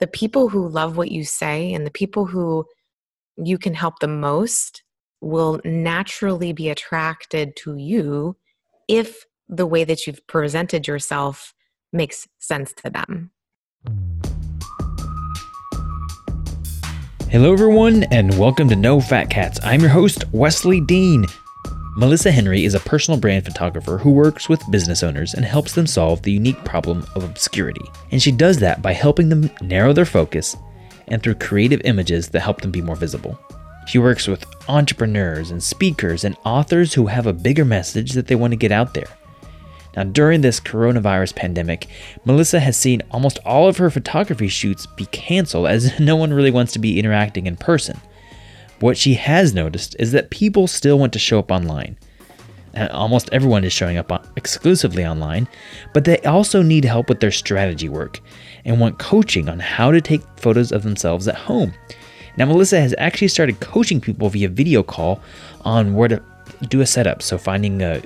the people who love what you say and the people who you can help the most will naturally be attracted to you if the way that you've presented yourself makes sense to them. Hello, everyone, and welcome to No Fat Cats. I'm your host, Wesley Dean. Melissa Henry is a personal brand photographer who works with business owners and helps them solve the unique problem of obscurity. And she does that by helping them narrow their focus and through creative images that help them be more visible. She works with entrepreneurs and speakers and authors who have a bigger message that they want to get out there. Now, during this coronavirus pandemic, Melissa has seen almost all of her photography shoots be canceled as no one really wants to be interacting in person. What she has noticed is that people still want to show up online. And almost everyone is showing up exclusively online, but they also need help with their strategy work and want coaching on how to take photos of themselves at home. Now, Melissa has actually started coaching people via video call on where to do a setup, so finding a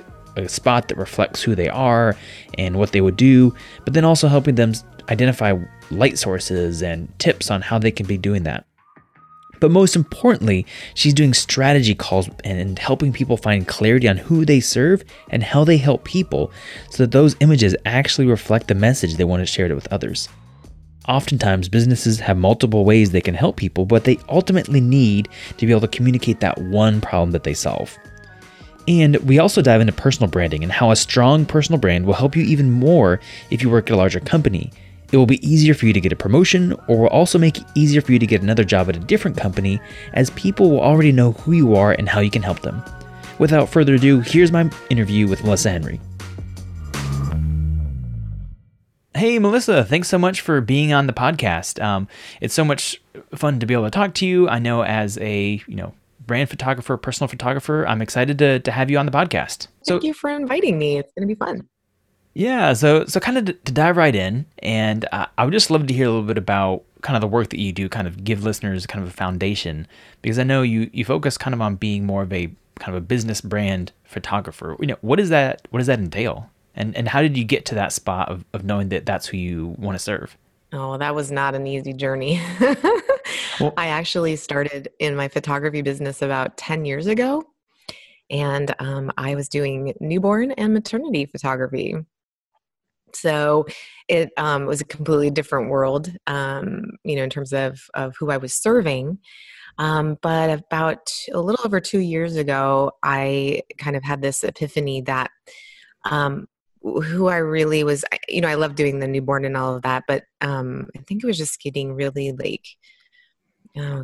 spot that reflects who they are and what they would do, but then also helping them identify light sources and tips on how they can be doing that. But most importantly, she's doing strategy calls and helping people find clarity on who they serve and how they help people so that those images actually reflect the message they want to share with others. Oftentimes, businesses have multiple ways they can help people, but they ultimately need to be able to communicate that one problem that they solve. And we also dive into personal branding and how a strong personal brand will help you even more if you work at a larger company. It will be easier for you to get a promotion, or will also make it easier for you to get another job at a different company, as people will already know who you are and how you can help them. Without further ado, here's my interview with Melissa Henry. Hey, Melissa, thanks so much for being on the podcast. It's so much fun to be able to talk to you. I know as a, brand photographer, personal photographer, I'm excited to have you on the podcast. Thank you for inviting me. It's going to be fun. Yeah. So kind of to dive right in, and I would just love to hear a little bit about kind of the work that you do, kind of give listeners kind of a foundation, because I know you focus kind of on being more of a kind of a business brand photographer. What does that entail? And how did you get to that spot of knowing that that's who you want to serve? Oh, that was not an easy journey. Well, I actually started in my photography business about 10 years ago, and I was doing newborn and maternity photography. So it was a completely different world, in terms of who I was serving. But about a little over 2 years ago, I kind of had this epiphany that who I really was, I love doing the newborn and all of that, but I think it was just getting really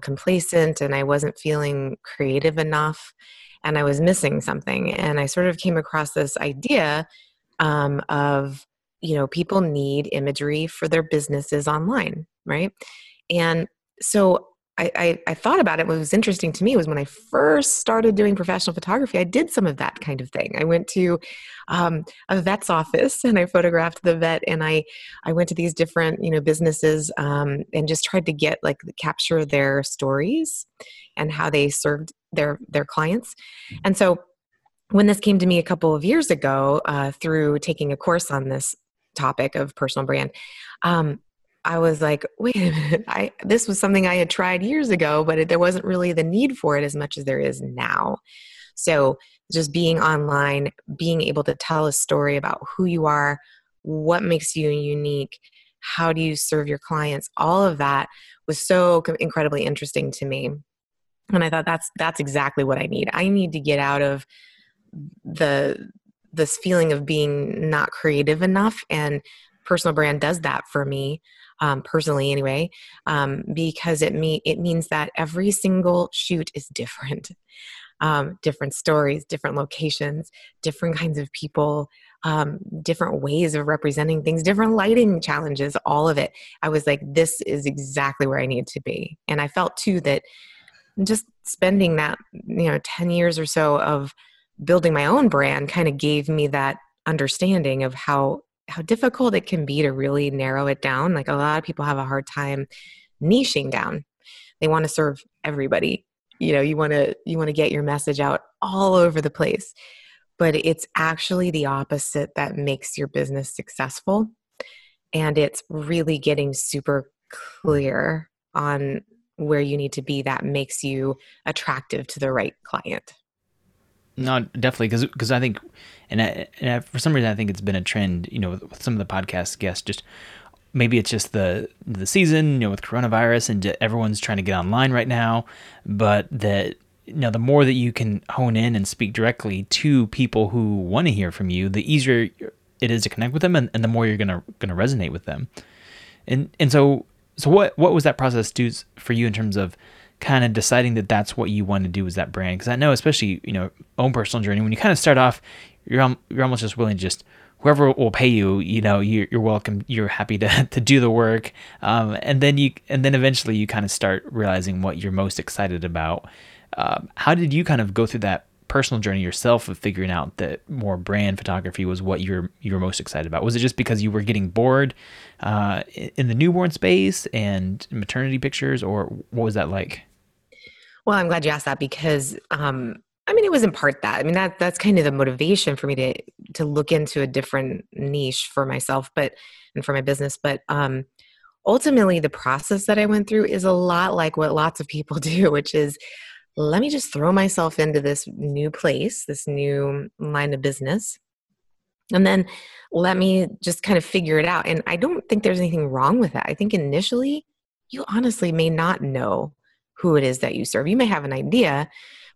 complacent, and I wasn't feeling creative enough, and I was missing something. And I sort of came across this idea of people need imagery for their businesses online, right? And so I thought about it. What was interesting to me was when I first started doing professional photography, I did some of that kind of thing. I went to a vet's office and I photographed the vet, and I went to these different, businesses and just tried to get capture their stories and how they served their clients. And so when this came to me a couple of years ago through taking a course on this topic of personal brand, I was like, wait a minute, this was something I had tried years ago, but there wasn't really the need for it as much as there is now. So just being online, being able to tell a story about who you are, what makes you unique, how do you serve your clients, all of that was so incredibly interesting to me. And I thought that's exactly what I need. I need to get out of this feeling of being not creative enough, and personal brand does that for me, personally anyway, because it means that every single shoot is different, different stories, different locations, different kinds of people, different ways of representing things, different lighting challenges, all of it. I was like, this is exactly where I need to be. And I felt too that just spending that, 10 years or so of building my own brand kind of gave me that understanding of how difficult it can be to really narrow it down. Like, a lot of people have a hard time niching down. They want to serve everybody. You want to get your message out all over the place, but it's actually the opposite that makes your business successful. And it's really getting super clear on where you need to be that makes you attractive to the right client. No, definitely. Cause I think, and I, for some reason, I think it's been a trend, you know, with some of the podcast guests, just maybe it's just the season, you know, with coronavirus and everyone's trying to get online right now, but that, you know, the more that you can hone in and speak directly to people who want to hear from you, the easier it is to connect with them and the more you're going to resonate with them. And so what was that process do for you in terms of kind of deciding that that's what you want to do as that brand? Because I know, especially, you know, own personal journey, when you kind of start off, you're almost just willing to just whoever will pay you, you know, you're welcome. You're happy to do the work. And then eventually you kind of start realizing what you're most excited about. How did you kind of go through that personal journey yourself of figuring out that more brand photography was what you were most excited about? Was it just because you were getting bored in the newborn space and maternity pictures, or what was that like? Well, I'm glad you asked that because, I mean, it was in part that. I mean, that's kind of the motivation for me to look into a different niche for myself, and for my business. But ultimately, the process that I went through is a lot like what lots of people do, which is, let me just throw myself into this new place, this new line of business, and then let me just kind of figure it out. And I don't think there's anything wrong with that. I think initially, you honestly may not know who it is that you serve. You may have an idea,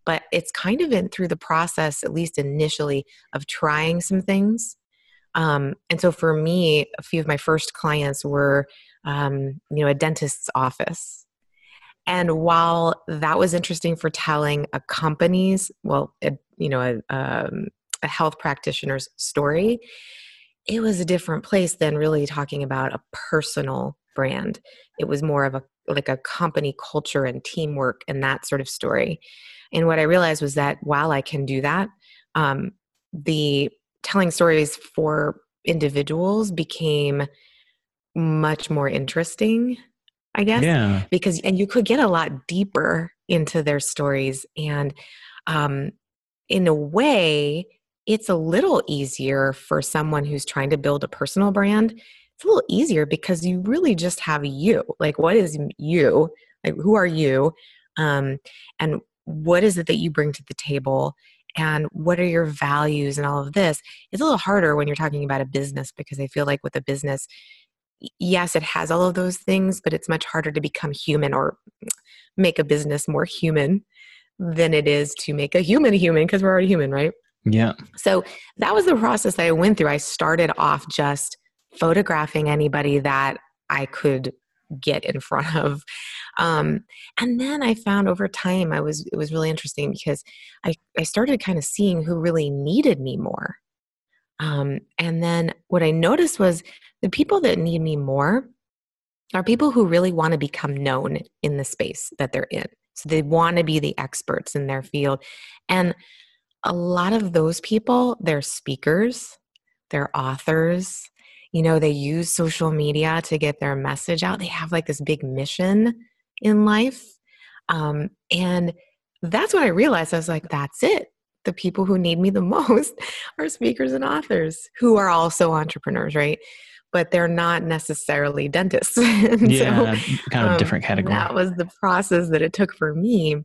but it's kind of been through the process, at least initially, of trying some things. And so for me, a few of my first clients were, you know, a dentist's office. And while that was interesting for telling a company's, a health practitioner's story, it was a different place than really talking about a personal brand. It was more of a company culture and teamwork and that sort of story. And what I realized was that while I can do that, the telling stories for individuals became much more interesting, I guess, yeah. because you could get a lot deeper into their stories. And in a way, it's a little easier for someone who's trying to build a personal brand. It's a little easier because you really just have you. Like, what is you? Like, who are you? And what is it that you bring to the table? And what are your values and all of this? It's a little harder when you're talking about a business because I feel like with a business, yes, it has all of those things, but it's much harder to become human or make a business more human than it is to make a human human because we're already human, right? Yeah. So that was the process that I went through. I started off just photographing anybody that I could get in front of. And then I found over time, it was really interesting because I started kind of seeing who really needed me more. And then what I noticed was the people that need me more are people who really want to become known in the space that they're in. So they want to be the experts in their field. And a lot of those people, they're speakers, they're authors, you know, they use social media to get their message out. They have like this big mission in life. And that's what I realized. I was like, that's it. The people who need me the most are speakers and authors who are also entrepreneurs, right? But they're not necessarily dentists. Yeah, so, kind of a different category. That was the process that it took for me.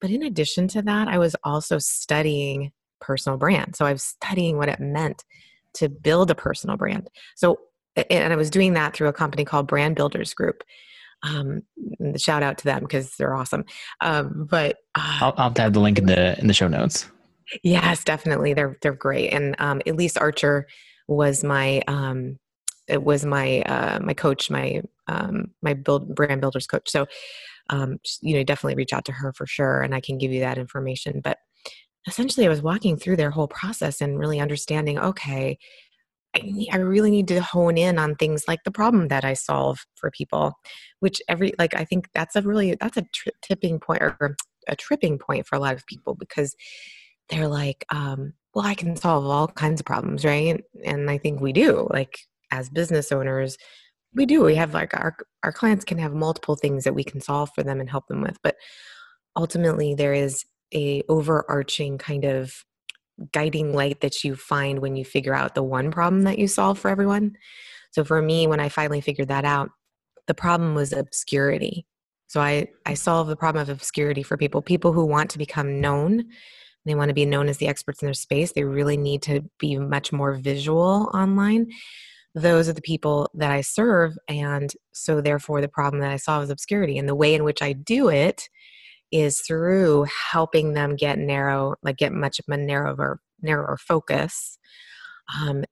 But in addition to that, I was also studying personal brand. So I was studying what it meant to build a personal brand. So, and I was doing that through a company called Brand Builders Group. Shout out to them because they're awesome. But I'll have the link in the show notes. Yes, definitely. They're great. And Elise Archer was my coach, my brand builders coach. So you know, definitely reach out to her for sure, and I can give you that information. But essentially, I was walking through their whole process and really understanding, okay, I really need to hone in on things like the problem that I solve for people, which I think that's a tripping point for a lot of people because they're like, well, I can solve all kinds of problems, right? And I think we do. Like, as business owners, we do. We have like our clients can have multiple things that we can solve for them and help them with. But ultimately, there is a overarching kind of guiding light that you find when you figure out the one problem that you solve for everyone. So for me, when I finally figured that out, the problem was obscurity. So I solve the problem of obscurity for people. People who want to become known, they want to be known as the experts in their space. They really need to be much more visual online. Those are the people that I serve. And so therefore the problem that I solve is obscurity. And the way in which I do it is through helping them get narrow, like get much of a narrower focus.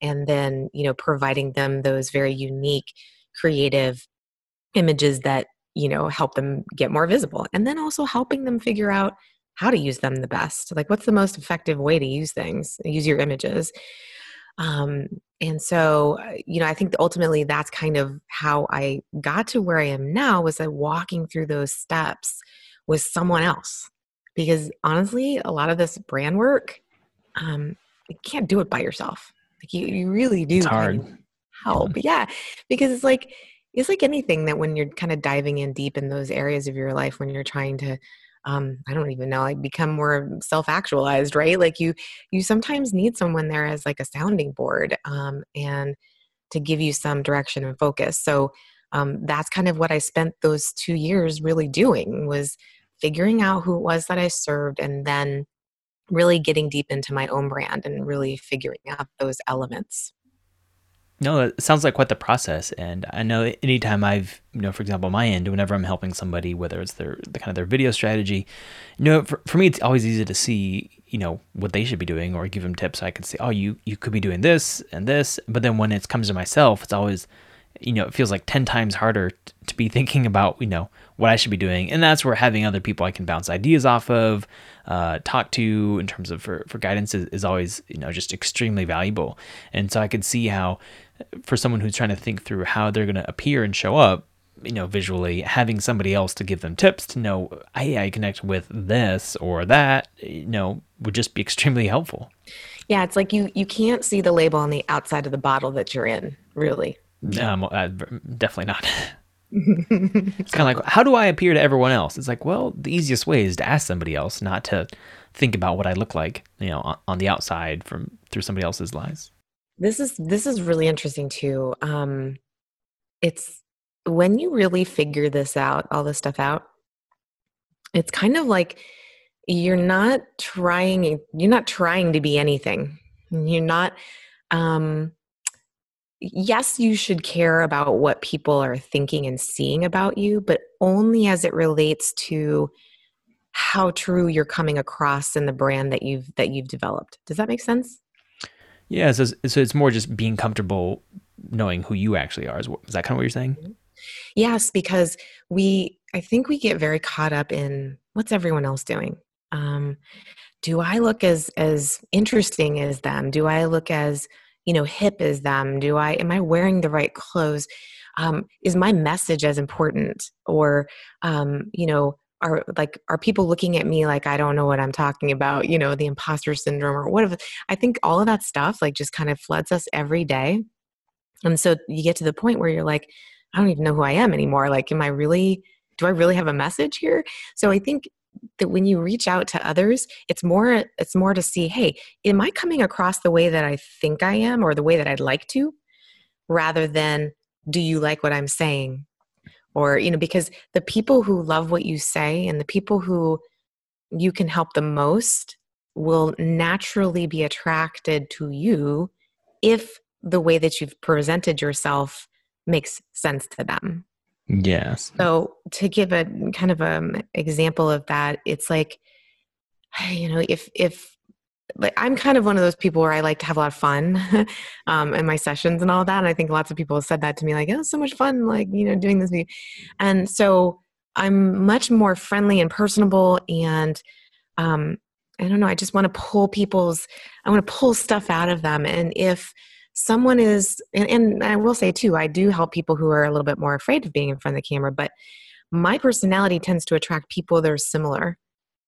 And then, you know, providing them those very unique, creative images that, you know, help them get more visible. And then also helping them figure out how to use them the best. Like, what's the most effective way to use things, use your images. And so, you know, I think ultimately that's kind of how I got to where I am now, was like walking through those steps with someone else. Because honestly, a lot of this brand work, you can't do it by yourself. Like you really do need help. Yeah. Because it's like anything that when you're kind of diving in deep in those areas of your life, when you're trying to, I don't even know, like become more self-actualized, right? Like you sometimes need someone there as like a sounding board, and to give you some direction and focus. So, that's kind of what I spent those 2 years really doing, was figuring out who it was that I served, and then really getting deep into my own brand and really figuring out those elements. No, it sounds like quite the process. And I know anytime I've, you know, for example, on my end, whenever I'm helping somebody, whether it's their video strategy, you know, for me, it's always easy to see, you know, what they should be doing or give them tips. I can say, oh, you could be doing this and this. But then when it comes to myself, it's always, you know, it feels like 10 times harder to be thinking about, you know, what I should be doing. And that's where having other people I can bounce ideas off of, talk to in terms of for guidance is always, you know, just extremely valuable. And so I could see how for someone who's trying to think through how they're going to appear and show up, you know, visually, having somebody else to give them tips to know, hey, I connect with this or that, you know, would just be extremely helpful. Yeah. It's like you can't see the label on the outside of the bottle that you're in, really. Definitely not. It's kind of like, how do I appear to everyone else? It's like, well, the easiest way is to ask somebody else, not to think about what I look like, you know, on the outside from through somebody else's lies. This is really interesting too. It's when you really figure this out, all this stuff out, it's kind of like you're not trying to be anything. You're not, yes, you should care about what people are thinking and seeing about you, but only as it relates to how true you're coming across in the brand that you've developed. Does that make sense? Yeah. So it's more just being comfortable knowing who you actually are. Is that kind of what you're saying? Yes, because I think we get very caught up in what's everyone else doing. Do I look as interesting as them? Do I look as, you know, hip as them? Am I wearing the right clothes? Is my message as important? Or, you know, are people looking at me like I don't know what I'm talking about, you know, the imposter syndrome or whatever. I think all of that stuff like just kind of floods us every day. And so you get to the point where you're like, I don't even know who I am anymore. Like, do I really have a message here? So I think that when you reach out to others, it's more to see, hey, am I coming across the way that I think I am or the way that I'd like to, rather than do you like what I'm saying? Or, you know, because the people who love what you say and the people who you can help the most will naturally be attracted to you if the way that you've presented yourself makes sense to them. Yes. So to give a kind of an example of that, it's like, you know, if like I'm kind of one of those people where I like to have a lot of fun in my sessions and all that. And I think lots of people have said that to me, like, oh, so much fun, like, you know, doing this. And so I'm much more friendly and personable. And I don't know, I just want to pull stuff out of them. And if someone is, and I will say too, I do help people who are a little bit more afraid of being in front of the camera, but my personality tends to attract people that are similar.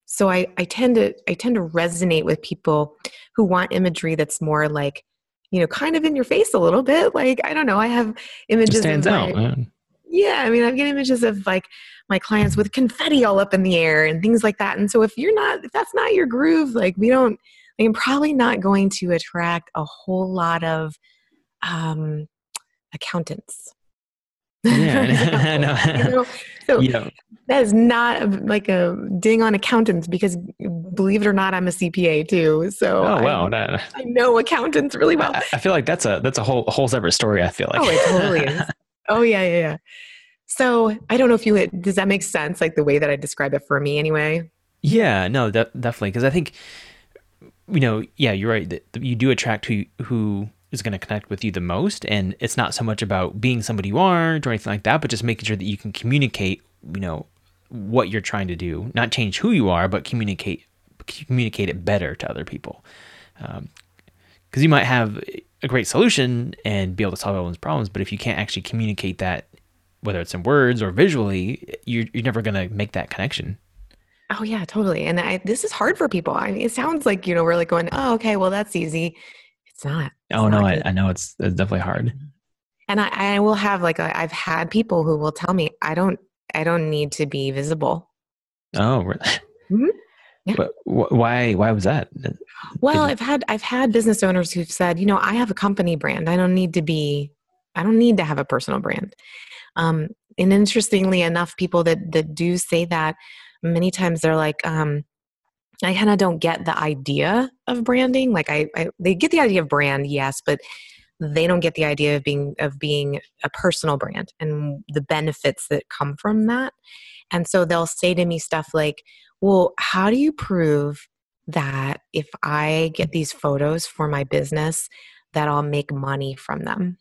So I tend to resonate with people who want imagery that's more like, you know, kind of in your face a little bit. Like, I don't know, I have images. It stands out, man. Yeah. I mean, I get images of like my clients with confetti all up in the air and things like that. And so if that's not your groove, like I'm probably not going to attract a whole lot of accountants. Yeah, I know. That is not like a ding on accountants, because believe it or not, I'm a CPA too. So I know accountants really well. I feel like that's a whole separate story. I feel like. Oh, it totally is. Oh yeah. So I don't know if does that make sense? Like the way that I describe it for me anyway? Yeah, no, definitely. Because I think, you're right. That you do attract who is going to connect with you the most. And it's not so much about being somebody you aren't or anything like that, but just making sure that you can communicate, what you're trying to do, not change who you are, but communicate it better to other people. Because you might have a great solution and be able to solve everyone's problems, but if you can't actually communicate that, whether it's in words or visually, you're never going to make that connection. Oh yeah, totally. And this is hard for people. I mean, it sounds like, we're like going, oh, okay, well that's easy. It's not. I know it's definitely hard. And I will have I've had people who will tell me, I don't need to be visible. Oh, really? Mm-hmm. Yeah. But why was that? Well, I've had business owners who've said, I have a company brand. I don't need to have a personal brand. And interestingly enough, people that do say that, many times they're like, I kind of don't get the idea of branding. Like they get the idea of brand, yes, but they don't get the idea of being a personal brand and the benefits that come from that. And so they'll say to me stuff like, well, how do you prove that if I get these photos for my business that I'll make money from them?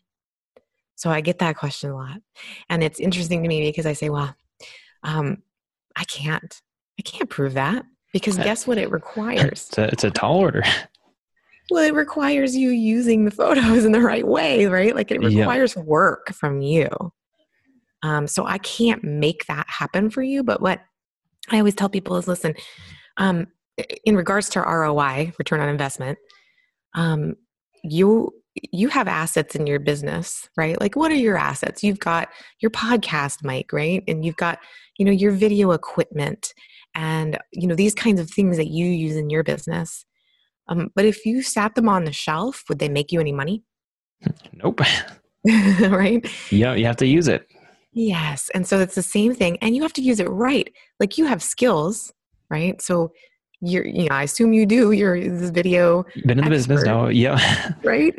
So I get that question a lot. And it's interesting to me because I say, well, I can't prove that, because guess what it requires? It's a tall order. Well, it requires you using the photos in the right way, right? Like it requires work from you. So I can't make that happen for you. But what I always tell people is, listen, in regards to ROI, return on investment, you have assets in your business, right? Like what are your assets? You've got your podcast mic, right? And you've got, your video equipment and, these kinds of things that you use in your business. But if you sat them on the shelf, would they make you any money? Nope. Right? Yeah. You have to use it. Yes. And so it's the same thing, and you have to use it right. Like you have skills, right? So I assume you do. You're this video. Been in the business now. Yeah. Right.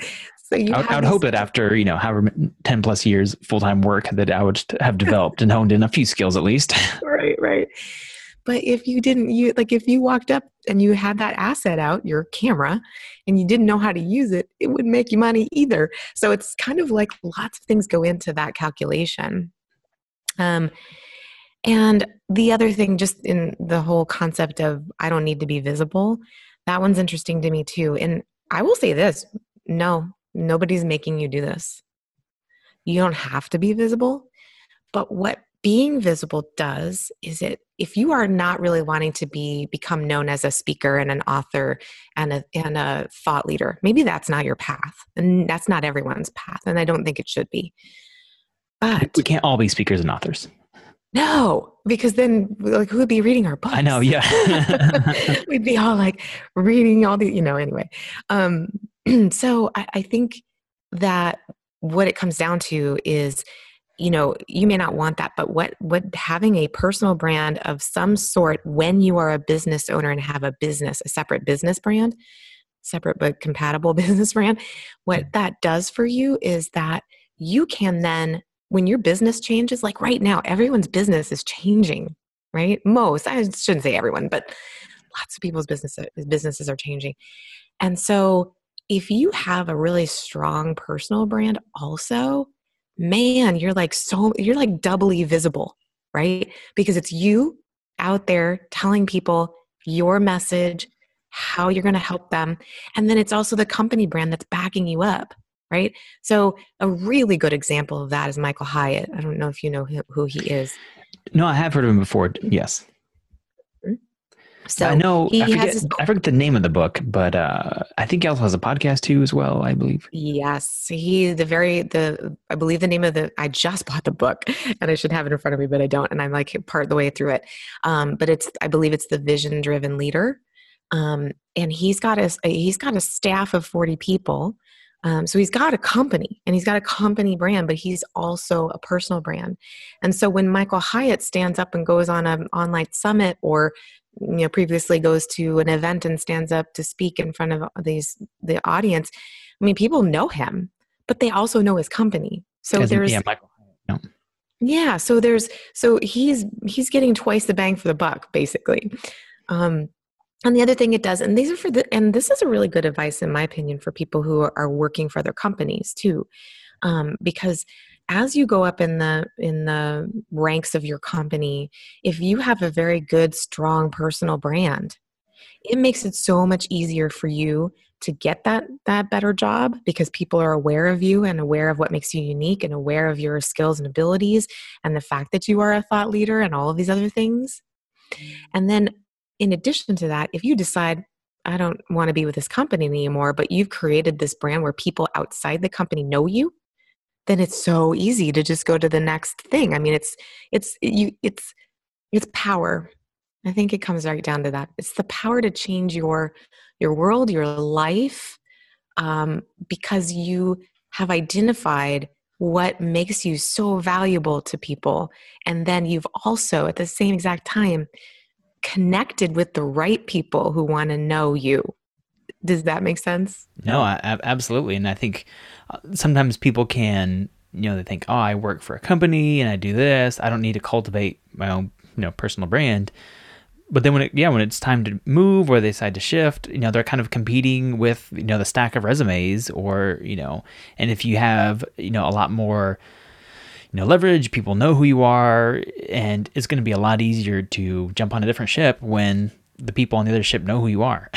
So I would hope that after, however 10 plus years full-time work, that I would have developed and honed in a few skills at least. Right. But if you didn't, if you walked up and you had that asset out, your camera, and you didn't know how to use it, it wouldn't make you money either. So it's kind of like lots of things go into that calculation. And the other thing, just in the whole concept of I don't need to be visible, that one's interesting to me too. And I will say this, no, nobody's making you do this. You don't have to be visible. But what being visible does is if you are not really wanting to become known as a speaker and an author and a thought leader, maybe that's not your path, and that's not everyone's path. And I don't think it should be. But we can't all be speakers and authors. No, because then who would be reading our books? I know. Yeah. We'd be all reading all the, anyway. So I think that what it comes down to is, you may not want that, but what having a personal brand of some sort when you are a business owner and have a separate business brand, separate but compatible business brand, what that does for you is that you can then, when your business changes, like right now, everyone's business is changing, right? I shouldn't say everyone, but lots of people's businesses are changing. And so if you have a really strong personal brand also, man, you're like doubly visible, right? Because it's you out there telling people your message, how you're going to help them. And then it's also the company brand that's backing you up. Right. So a really good example of that is Michael Hyatt. I don't know if you know who he is. No, I have heard of him before. Yes. So I know, I forget the name of the book, but I think he also has a podcast too as well, I believe. Yes. I believe the name of I just bought the book and I should have it in front of me, but I don't. And I'm part of the way through it. But I believe it's the Vision Driven Leader. And he's got a staff of 40 people. So he's got a company and he's got a company brand, but he's also a personal brand. And so when Michael Hyatt stands up and goes on an online summit, or previously goes to an event and stands up to speak in front of the audience, I mean, people know him, but they also know his company. So there's Michael Hyatt. No. Yeah. So he's getting twice the bang for the buck, basically. And the other thing it does, and these are and this is a really good advice, in my opinion, for people who are working for other companies too. Because as you go up in the ranks of your company, if you have a very good, strong personal brand, it makes it so much easier for you to get that better job, because people are aware of you and aware of what makes you unique and aware of your skills and abilities and the fact that you are a thought leader and all of these other things. And then in addition to that, if you decide, I don't want to be with this company anymore, but you've created this brand where people outside the company know you, then it's so easy to just go to the next thing. I mean, it's power. I think it comes right down to that. It's the power to change your world, your life, because you have identified what makes you so valuable to people. And then you've also, at the same exact time, connected with the right people who want to know you. Does that make sense? No, absolutely. And I think sometimes people can, they think, oh, I work for a company and I do this. I don't need to cultivate my own, personal brand. But then when it's time to move or they decide to shift, they're kind of competing with, the stack of resumes or, and if you have, a lot more, leverage, people know who you are, and it's going to be a lot easier to jump on a different ship when the people on the other ship know who you are.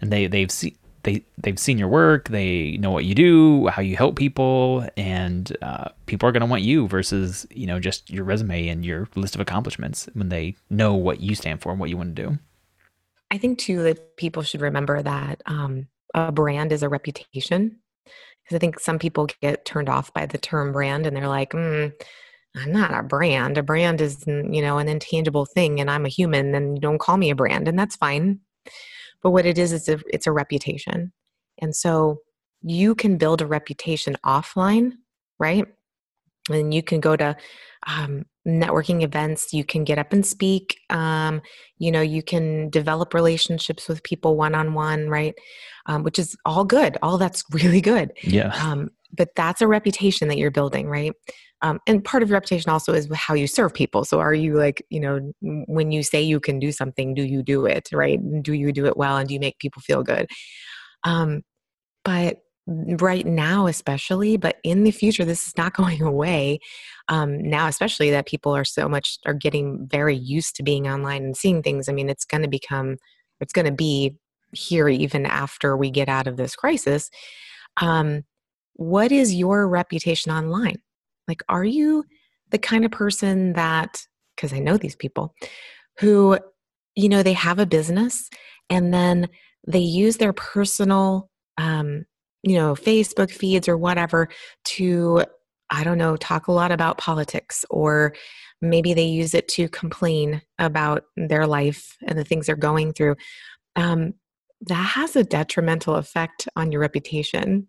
And they've seen your work, they know what you do, how you help people, and people are going to want you versus just your resume and your list of accomplishments when they know what you stand for and what you want to do. I think too that people should remember that a brand is a reputation, because I think some people get turned off by the term brand and they're like, I'm not a brand. A brand is an intangible thing, and I'm a human, and don't call me a brand, and that's fine. But what it is it's a reputation. And so you can build a reputation offline, right? And you can go to networking events. You can get up and speak. You can develop relationships with people one-on-one, right? Which is all good. All that's really good. Yeah. But that's a reputation that you're building, right? And part of your reputation also is how you serve people. So are you like, when you say you can do something, do you do it, right? Do you do it well? And do you make people feel good? But right now, especially, but in the future, this is not going away. Now, especially that people are getting very used to being online and seeing things. I mean, it's going to be here even after we get out of this crisis. What is your reputation online? Like, are you the kind of person because I know these people who, they have a business and then they use their personal, Facebook feeds or whatever to, I don't know, talk a lot about politics, or maybe they use it to complain about their life and the things they're going through. That has a detrimental effect on your reputation.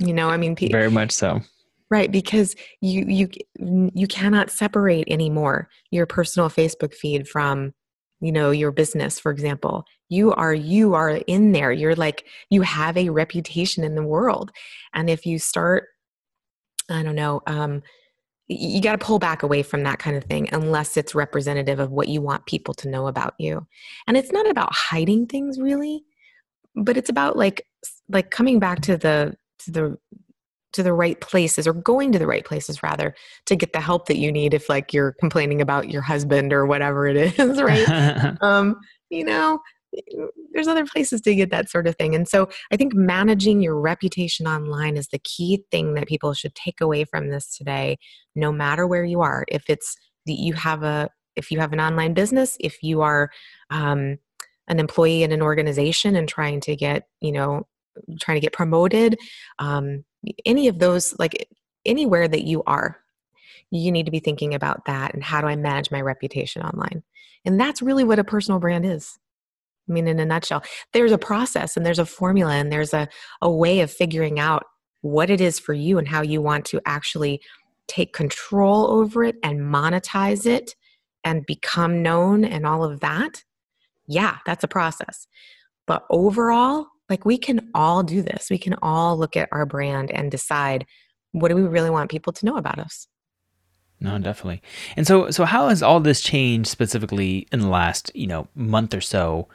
Very much so. Right, because you cannot separate anymore your personal Facebook feed from, your business, for example. You are in there. You're like, you have a reputation in the world. And if you start, I don't know, you got to pull back away from that kind of thing unless it's representative of what you want people to know about you. And it's not about hiding things really, but it's about like coming back to the right places, or going to the right places rather, to get the help that you need if you're complaining about your husband or whatever it is, right? There's other places to get that sort of thing. And so I think managing your reputation online is the key thing that people should take away from this today, no matter where you are. If you have an online business, if you are an employee in an organization and trying to get promoted, any of those, anywhere that you are, you need to be thinking about that and how do I manage my reputation online? And that's really what a personal brand is. I mean, in a nutshell, there's a process and there's a formula and there's a way of figuring out what it is for you and how you want to actually take control over it and monetize it and become known and all of that. Yeah, that's a process. But overall, like, we can all do this. We can all look at our brand and decide, what do we really want people to know about us? No, definitely. And so how has all this changed specifically in the last, month or so?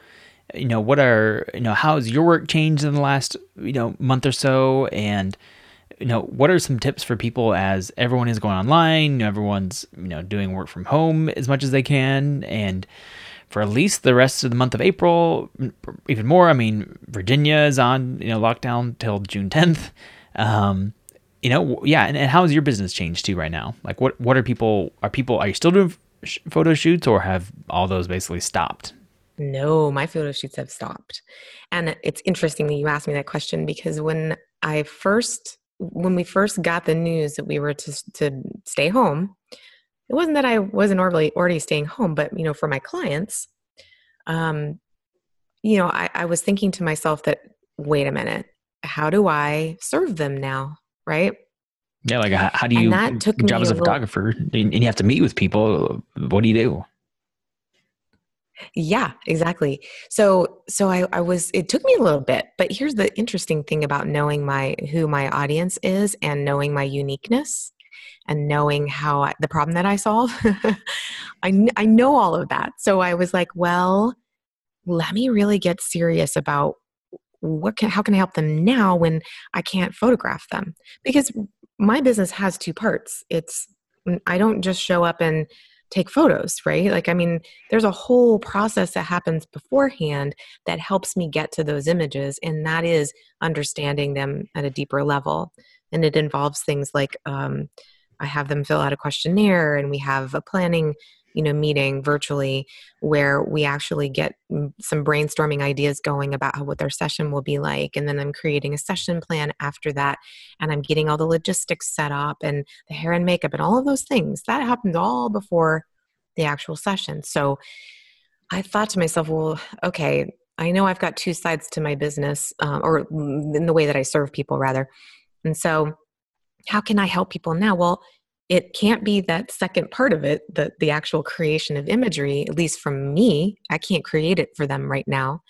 What are, how has your work changed in the last, month or so? And, what are some tips for people as everyone is going online, everyone's, doing work from home as much as they can, and for at least the rest of the month of April, even more. I mean, Virginia is on, lockdown till June 10th. And how has your business changed too right now? Like, what are you still doing photo shoots, or have all those basically stopped? No, my photo shoots have stopped. And it's interesting that you asked me that question, because when we first got the news that we were to stay home, it wasn't that I wasn't already staying home, but, for my clients, I was thinking to myself that, wait a minute, how do I serve them now? Right? Yeah. Like, how do you job as a photographer and you have to meet with people? What do you do? Yeah, exactly. So it took me a little bit, but here's the interesting thing about knowing who my audience is and knowing my uniqueness. And knowing how the problem that I solve, I know all of that. So I was like, well, let me really get serious about how can I help them now when I can't photograph them? Because my business has two parts. I don't just show up and take photos, right? Like, I mean, there's a whole process that happens beforehand that helps me get to those images. And that is understanding them at a deeper level. And it involves things like, I have them fill out a questionnaire, and we have a planning, meeting virtually where we actually get some brainstorming ideas going about what their session will be like. And then I'm creating a session plan after that, and I'm getting all the logistics set up and the hair and makeup and all of those things. That happens all before the actual session. So I thought to myself, well, okay, I know I've got two sides to my business, or in the way that I serve people rather. And so how can I help people now? Well, it can't be that second part of it, the actual creation of imagery, at least from me. I can't create it for them right now.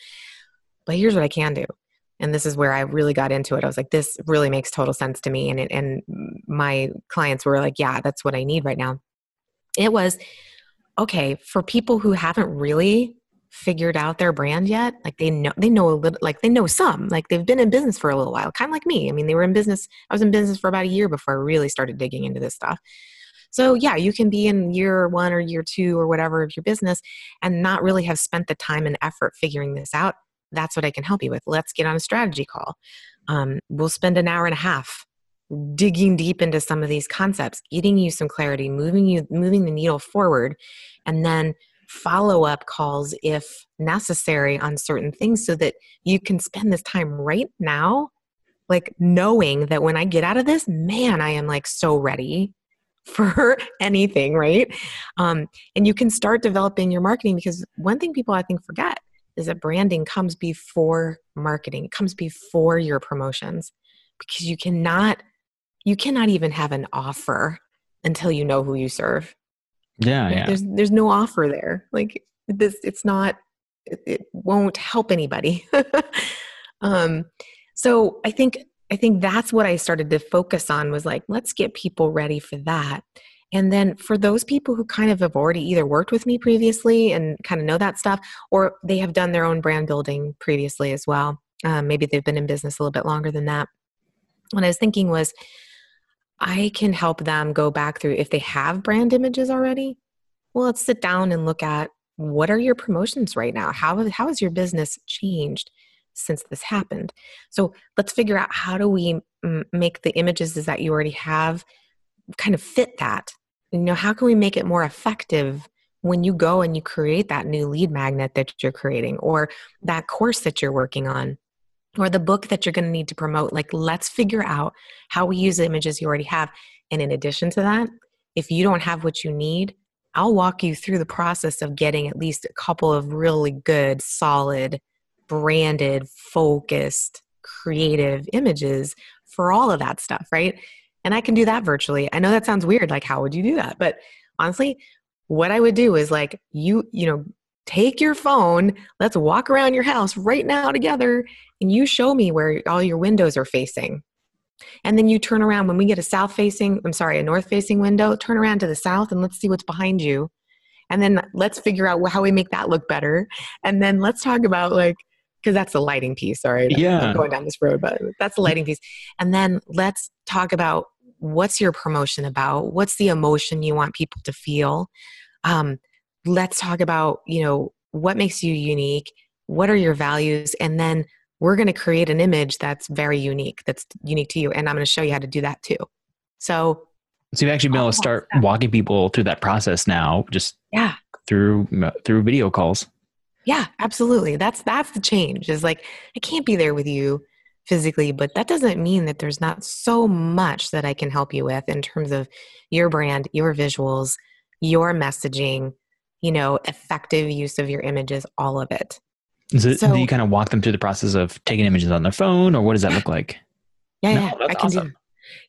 But here's what I can do. And this is where I really got into it. I was like, this really makes total sense to me. And my clients were like, yeah, that's what I need right now. It was, okay, for people who haven't really figured out their brand yet, like they know a little, like they know some, like they've been in business for a little while, kind of like me. I mean, I was in business for about a year before I really started digging into this stuff. So yeah, you can be in year one or year two or whatever of your business and not really have spent the time and effort figuring this out. That's what I can help you with. Let's get on a strategy call. We'll spend an hour and a half digging deep into some of these concepts, getting you some clarity, moving the needle forward, and then follow-up calls if necessary on certain things so that you can spend this time right now, like knowing that when I get out of this, man, I am like so ready for anything, right? And you can start developing your marketing, because one thing people I think forget is that branding comes before marketing. It comes before your promotions, because you cannot even have an offer until you know who you serve. Yeah. There's no offer there. Like this, it won't help anybody. So I think that's what I started to focus on, was like, let's get people ready for that. And then for those people who kind of have already either worked with me previously and kind of know that stuff, or they have done their own brand building previously as well. Maybe they've been in business a little bit longer than that. What I was thinking was, I can help them go back through, if they have brand images already, well, let's sit down and look at, what are your promotions right now? How has your business changed since this happened? So let's figure out, how do we make the images that you already have kind of fit that? How can we make it more effective when you go and you create that new lead magnet that you're creating, or that course that you're working on, or the book that you're going to need to promote? Like, let's figure out how we use the images you already have. And in addition to that, if you don't have what you need, I'll walk you through the process of getting at least a couple of really good, solid, branded, focused, creative images for all of that stuff, right? And I can do that virtually. I know that sounds weird. Like, how would you do that? But honestly, what I would do is like, you know, take your phone, let's walk around your house right now together, and you show me where all your windows are facing. And then you turn around when we get a north-facing window, turn around to the south and let's see what's behind you. And then let's figure out how we make that look better. And then let's talk about because that's the lighting piece. All right. Yeah. I'm going down this road, but that's the lighting piece. And then let's talk about what's your promotion about? What's the emotion you want people to feel? Let's talk about, what makes you unique? What are your values? And then we're going to create an image that's very unique, that's unique to you. And I'm going to show you how to do that too. So you've actually been able to start walking people through that process now, just through video calls. Yeah, absolutely. That's the change, is like, I can't be there with you physically, but that doesn't mean that there's not so much that I can help you with in terms of your brand, your visuals, your messaging, effective use of your images, all of it. So do you kind of walk them through the process of taking images on their phone, or what does that look like? That's awesome.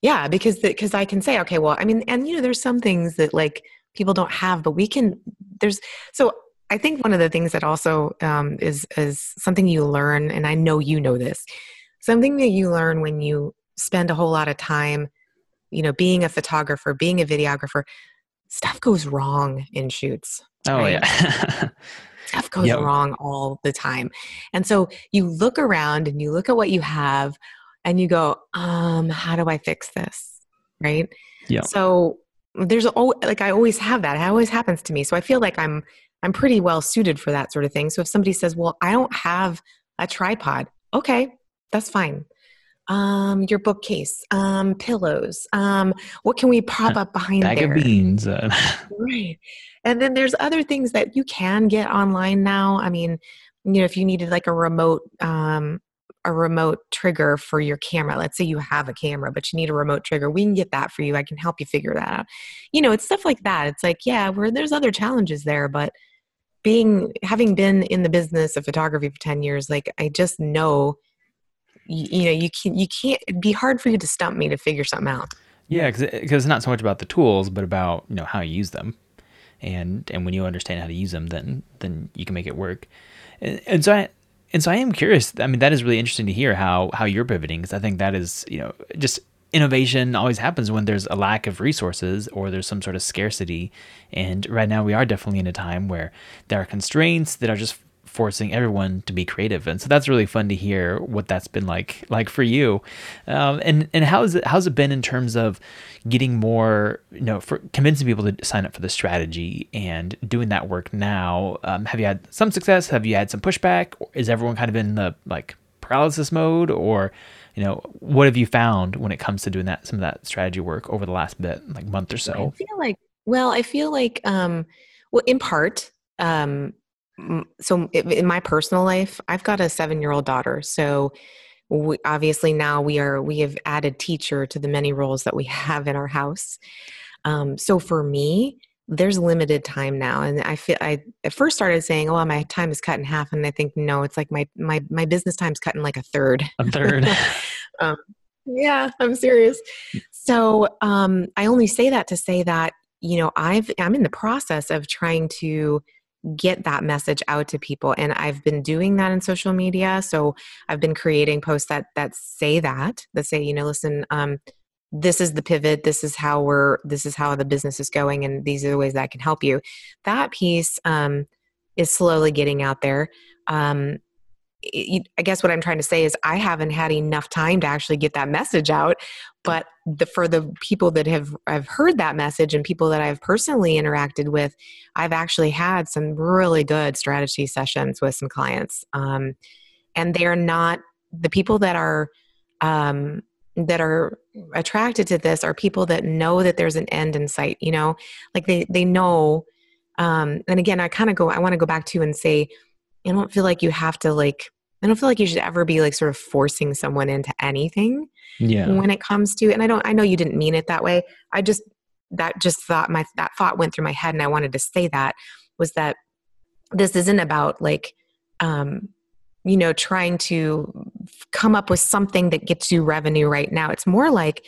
Yeah, because I can say, okay, well, I mean, and there's some things that people don't have, but I think one of the things that also is something you learn, and I know you know this, something that you learn when you spend a whole lot of time, being a photographer, being a videographer, stuff goes wrong in shoots. Oh, right? Yeah. Stuff goes wrong all the time. And so you look around and you look at what you have and you go, how do I fix this? Right? Yeah. So there's I always have that. It always happens to me. So I feel like I'm pretty well suited for that sort of thing. So if somebody says, well, I don't have a tripod. Okay, that's fine. Your bookcase, pillows, what can we pop up behind there? Bag of beans. Right. And then there's other things that you can get online now. I mean, if you needed a remote trigger for your camera, let's say you have a camera, but you need a remote trigger, we can get that for you. I can help you figure that out. It's stuff like that. It's like, there's other challenges there, but having been in the business of photography for 10 years, I just know, you can't, it'd be hard for you to stump me to figure something out. Yeah. Cause it's not so much about the tools, but about, how you use them. And when you understand how to use them, then you can make it work. And so I am curious. I mean, that is really interesting to hear how you're pivoting. Cause I think that is, just innovation always happens when there's a lack of resources or there's some sort of scarcity. And right now we are definitely in a time where there are constraints that are just forcing everyone to be creative. And so that's really fun to hear what that's been like for you. And how's it been in terms of getting more, for convincing people to sign up for the strategy and doing that work now? Have you had some success? Have you had some pushback? Is everyone kind of in the paralysis mode, or, what have you found when it comes to doing that, some of that strategy work over the last bit, month or so? So in my personal life, I've got a 7-year-old daughter. So obviously now we have added teacher to the many roles that we have in our house. So for me, there's limited time now. And I feel, I at first started saying, oh, my time is cut in half. And I think, no, it's like my business time's cut in a third. A third. Yeah, I'm serious. So I only say that to say that, I'm in the process of trying to get that message out to people. And I've been doing that in social media. So I've been creating posts that say, listen, this is the pivot. This is how the business is going. And these are the ways that I can help you. That piece, is slowly getting out there. I guess what I'm trying to say is I haven't had enough time to actually get that message out, but for the people that I've heard that message and people that I've personally interacted with, I've actually had some really good strategy sessions with some clients. And they are not the people that are attracted to this are people that know that there's an end in sight, they know. And again, I want to go back to and say, I don't feel like you should ever be sort of forcing someone into anything when it comes to, and I know you didn't mean it that way. I just that just thought, that thought went through my head, and I wanted to say that, was that this isn't about like, you know, trying to come up with something that gets you revenue right now. It's more like,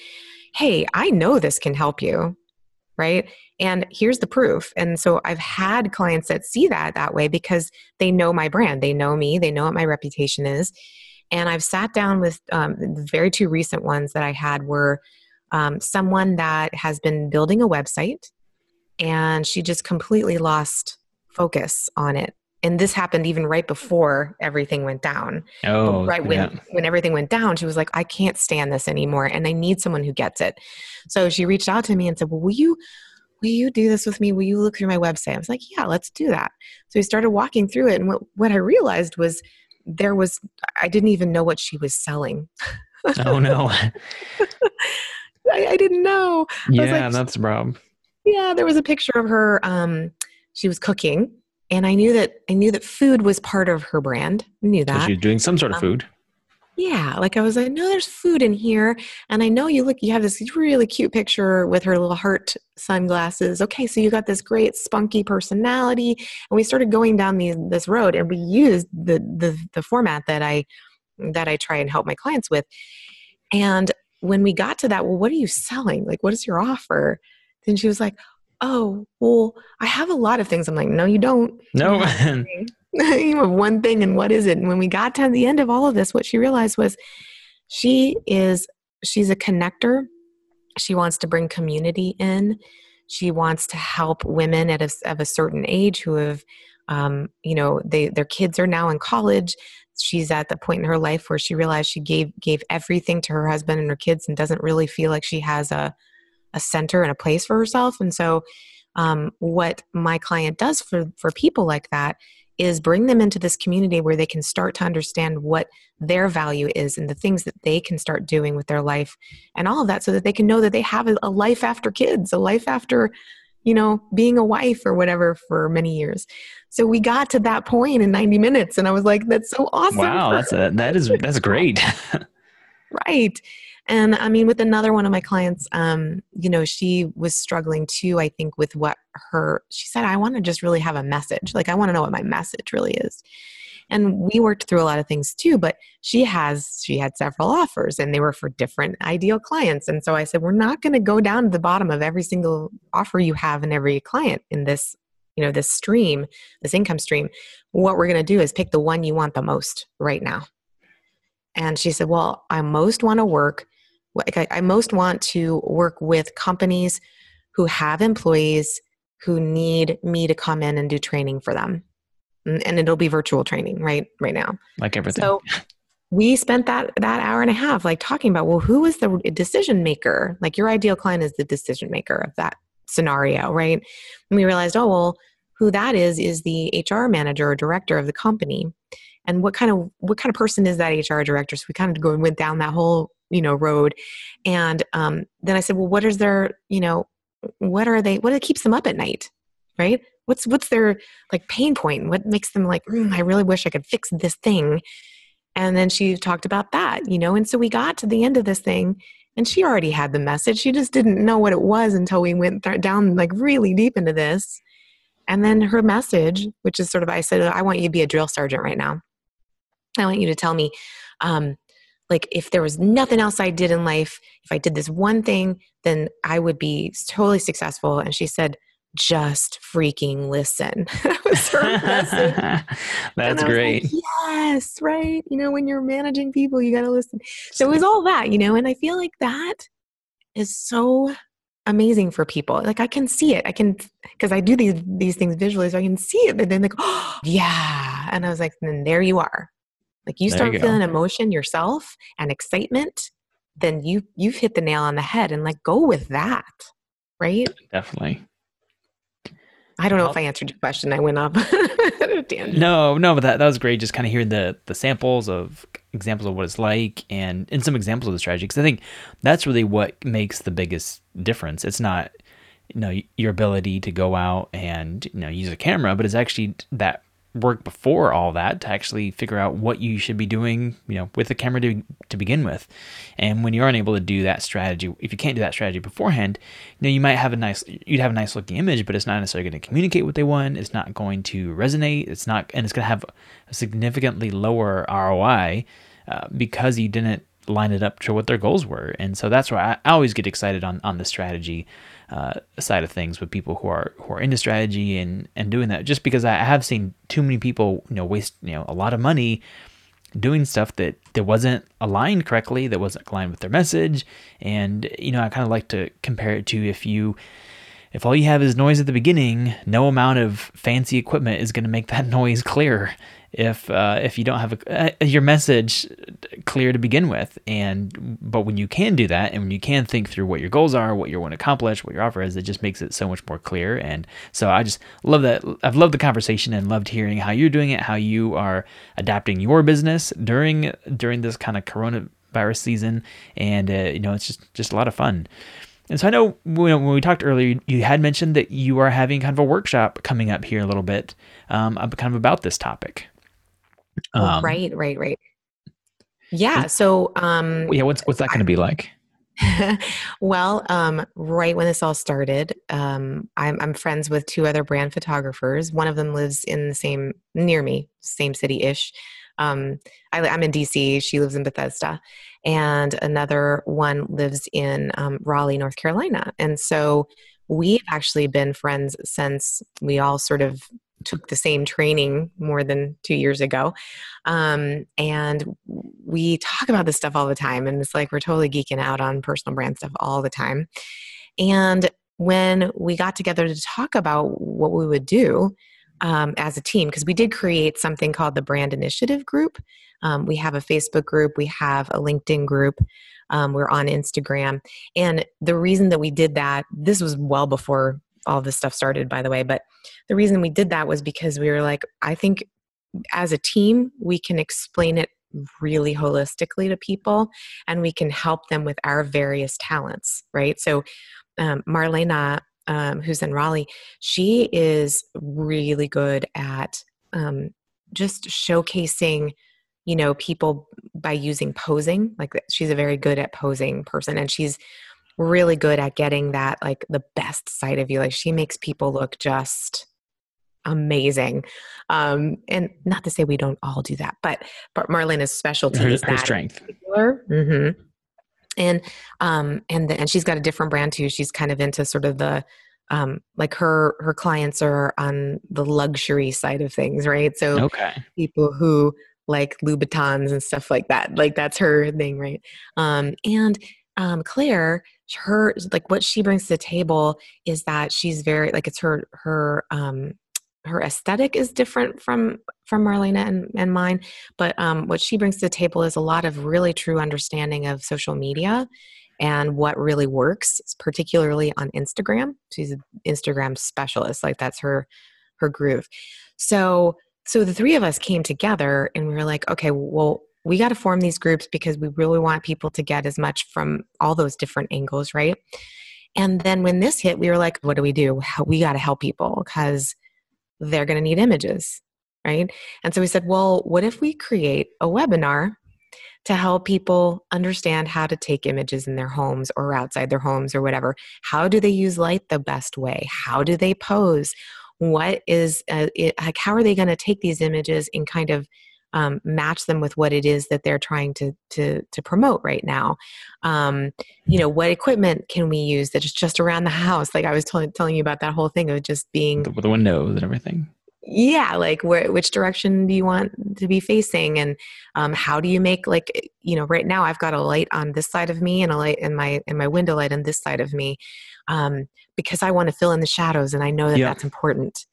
hey, I know this can help you, right? And here's the proof. And so I've had clients that see that way because they know my brand, they know me, they know what my reputation is. And I've sat down with the very two recent ones that I had were someone that has been building a website, and she just completely lost focus on it. And this happened even right before everything went down. Oh, right. When everything went down, she was like, I can't stand this anymore, and I need someone who gets it. So she reached out to me and said, well, will you do this with me? Will you look through my website? I was like, yeah, let's do that. So we started walking through it. And what I realized was I didn't even know what she was selling. Oh no. I didn't know. Yeah, I was like, that's a problem. Yeah. There was a picture of her. She was cooking. And I knew that food was part of her brand. I knew that. So she was doing some sort of food. Yeah. Like I was like, no, there's food in here. And I know you have this really cute picture with her little heart sunglasses. Okay. So you got this great spunky personality. And we started going down this road, and we used the format that I try and help my clients with. And when we got to that, well, what are you selling? Like, what is your offer? Then she was like, oh, well, I have a lot of things. I'm like, no, you don't. No. You have one thing, and what is it? And when we got to the end of all of this, what she realized was she's a connector. She wants to bring community in. She wants to help women of a certain age who have, their kids are now in college. She's at the point in her life where she realized she gave everything to her husband and her kids, and doesn't really feel like she has a center and a place for herself. And so what my client does for people like that is bring them into this community where they can start to understand what their value is and the things that they can start doing with their life and all of that, so that they can know that they have a life after kids, a life after, being a wife or whatever for many years. So we got to that point in 90 minutes, and I was like, that's so awesome. Wow. That's great. Right. And I mean, with another one of my clients, she was struggling too, I think, with she said, I want to just really have a message. Like, I want to know what my message really is. And we worked through a lot of things too, but she had several offers, and they were for different ideal clients. And so I said, we're not going to go down to the bottom of every single offer you have and every client in this, this stream, this income stream. What we're going to do is pick the one you want the most right now. And she said, well, I most want to work with companies who have employees who need me to come in and do training for them. And it'll be virtual training right now. Like everything. So we spent that hour and a half like talking about, well, who is the decision maker? Like, your ideal client is the decision maker of that scenario, right? And we realized, oh, well, who that is the HR manager or director of the company. And what kind of person is that HR director? So we kind of went down that whole, road. And then I said, well, what is their, what keeps them up at night, right? What's their like pain point? What makes them like, I really wish I could fix this thing. And then she talked about that, and so we got to the end of this thing, and she already had the message. She just didn't know what it was until we went down like really deep into this. And then her message, which is sort of, I said, I want you to be a drill sergeant right now. I want you to tell me, like, if there was nothing else I did in life, if I did this one thing, then I would be totally successful. And she said, just freaking listen. That was her message. That's great. Like, yes, right. When you're managing people, you got to listen. So it was all that, and I feel like that is so amazing for people. Like, I can see it. I can, because I do these things visually, so I can see it. But then like, oh yeah. And I was like, then there you are. Like, you start feeling emotion yourself and excitement, then you've hit the nail on the head, and like, go with that. Right? Definitely. I don't know if I answered your question. I went off. No, but that was great. Just kind of hearing the examples of what it's like and some examples of the strategy. Cause I think that's really what makes the biggest difference. It's not, your ability to go out and, use a camera, but it's actually that work before all that to actually figure out what you should be doing, you know, with the camera to begin with. And when you aren't able to do that strategy, if you can't do that strategy beforehand, you know, you might have a nice looking image, but it's not necessarily going to communicate what they want. It's not going to resonate. It's not, and it's going to have a significantly lower ROI because you didn't line it up to what their goals were. And so that's why I always get excited on the strategy side of things with people who are into strategy and doing that, just because I have seen too many people, you know, waste, you know, a lot of money doing stuff that wasn't aligned correctly, that wasn't aligned with their message. And, you know, I kind of like to compare it to if all you have is noise at the beginning, no amount of fancy equipment is going to make that noise clear. If you don't have your message clear to begin with, but when you can do that, and when you can think through what your goals are, what you want to accomplish, what your offer is, it just makes it so much more clear. And so I just love that. I've loved the conversation and loved hearing how you're doing it, how you are adapting your business during this kind of coronavirus season, and you know, it's just a lot of fun. And so I know when we talked earlier, you had mentioned that you are having kind of a workshop coming up here a little bit, kind of about this topic. Right. Yeah. So, what's that going to be like? Well, right when this all started, I'm friends with two other brand photographers. One of them lives in the same, near me, same city-ish. I'm in DC. She lives in Bethesda, and another one lives in, Raleigh, North Carolina. And so we've actually been friends since we all sort of took the same training more than 2 years ago. And we talk about this stuff all the time, and it's like, we're totally geeking out on personal brand stuff all the time. And when we got together to talk about what we would do, as a team, because we did create something called the Brand Initiative Group. We have a Facebook group. We have a LinkedIn group. We're on Instagram. And the reason that we did that, this was well before all this stuff started, by the way, but the reason we did that was because we were like, I think as a team, we can explain it really holistically to people, and we can help them with our various talents, right? So Marlena, who's in Raleigh, she is really good at just showcasing, you know, people by using posing. Like, she's a very good at posing person, and she's really good at getting that, like, the best side of you. Like, she makes people look just amazing. And not to say we don't all do that, but Marlena's specialty is that her strength. Mm-hmm. And she's got a different brand too. She's kind of into sort of the, like her clients are on the luxury side of things, right? So people who like Louboutins and stuff like that, like that's her thing, right? Claire, her, like what she brings to the table is that she's very, like, it's her aesthetic is different from Marlena and mine, but what she brings to the table is a lot of really true understanding of social media and what really works, particularly on Instagram. She's an Instagram specialist. Like, that's her groove. So the three of us came together and we were like, okay, well, we got to form these groups because we really want people to get as much from all those different angles, right? And then when this hit, we were like, what do we do? We got to help people because they're going to need images, right? And so we said, well, what if we create a webinar to help people understand how to take images in their homes or outside their homes or whatever? How do they use light the best way? How do they pose? What is, like, how are they going to take these images and kind of match them with what it is that they're trying to promote right now? You know, what equipment can we use that is just around the house? Like I was telling you about that whole thing of just being the windows and everything. Yeah. Like which direction do you want to be facing? And, how do you make, like, you know, right now I've got a light on this side of me and a light in my window light on this side of me. Because I want to fill in the shadows, and I know that that's important.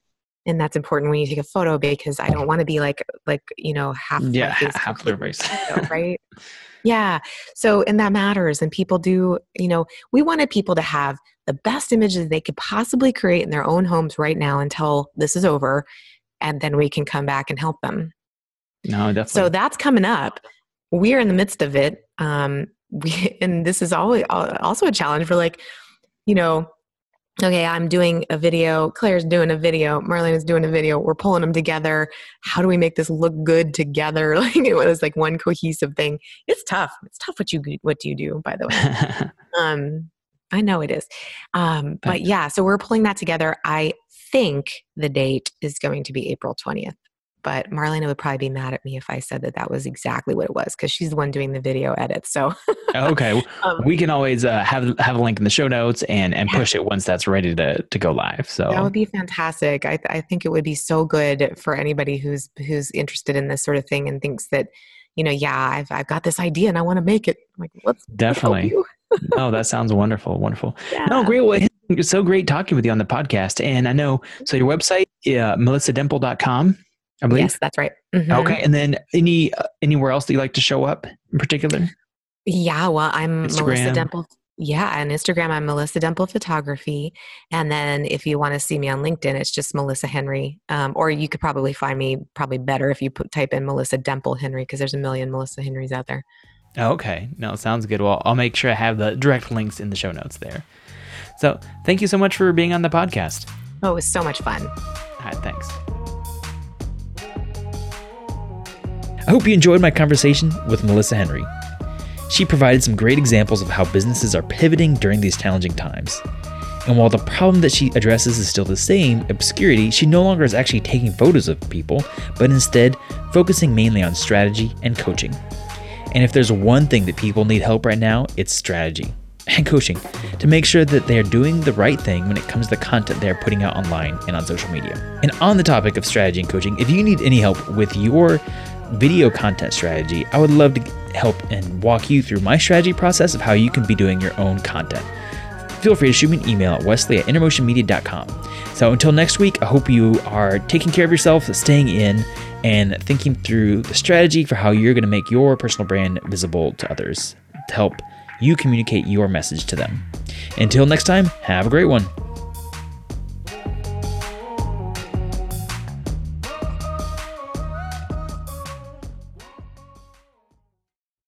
And that's important when you take a photo, because I don't want to be like, you know, half clear face, right? Yeah. So, and that matters. And people do, you know, we wanted people to have the best images they could possibly create in their own homes right now until this is over. And then we can come back and help them. No, definitely. So that's coming up. We're in the midst of it. And this is always also a challenge for, like, you know, okay, I'm doing a video, Claire's doing a video, Marlena's doing a video, we're pulling them together. How do we make this look good together? Like it was like one cohesive thing. It's tough. It's tough what you do, by the way. I know it is. But yeah, so we're pulling that together. I think the date is going to be April 20th. But Marlena would probably be mad at me if I said that that was exactly what it was, because she's the one doing the video edit. So okay, we can always have a link in the show notes and push it once that's ready to go live. So that would be fantastic. I think it would be so good for anybody who's interested in this sort of thing and thinks that, you know, yeah, I've got this idea and I want to make it. I'm like, let's definitely. Oh, that sounds wonderful. Wonderful. Yeah. No, great way. It's so great talking with you on the podcast. And I know, so your website, melissadempel.com. I believe. Yes, that's right. Mm-hmm. Okay. And then anywhere else that you like to show up in particular? Yeah. Well, I'm Instagram. Melissa Dempel. Yeah. On Instagram, I'm Melissa Dempel Photography. And then if you want to see me on LinkedIn, it's just Melissa Henry. Or you could probably find me better if you type in Melissa Dempel Henry, because there's a million Melissa Henrys out there. Okay. No, sounds good. Well, I'll make sure I have the direct links in the show notes there. So thank you so much for being on the podcast. Oh, it was so much fun. All right. Thanks. I hope you enjoyed my conversation with Melissa Henry. She provided some great examples of how businesses are pivoting during these challenging times. And while the problem that she addresses is still the same, obscurity, she no longer is actually taking photos of people, but instead focusing mainly on strategy and coaching. And if there's one thing that people need help right now, it's strategy and coaching to make sure that they are doing the right thing when it comes to the content they are putting out online and on social media. And on the topic of strategy and coaching, if you need any help with your video content strategy, I would love to help and walk you through my strategy process of how you can be doing your own content. Feel free to shoot me an email at wesley@intermotionmedia.com. So until next week, I hope you are taking care of yourself, staying in, and thinking through the strategy for how you're going to make your personal brand visible to others to help you communicate your message to them. Until next time, have a great one.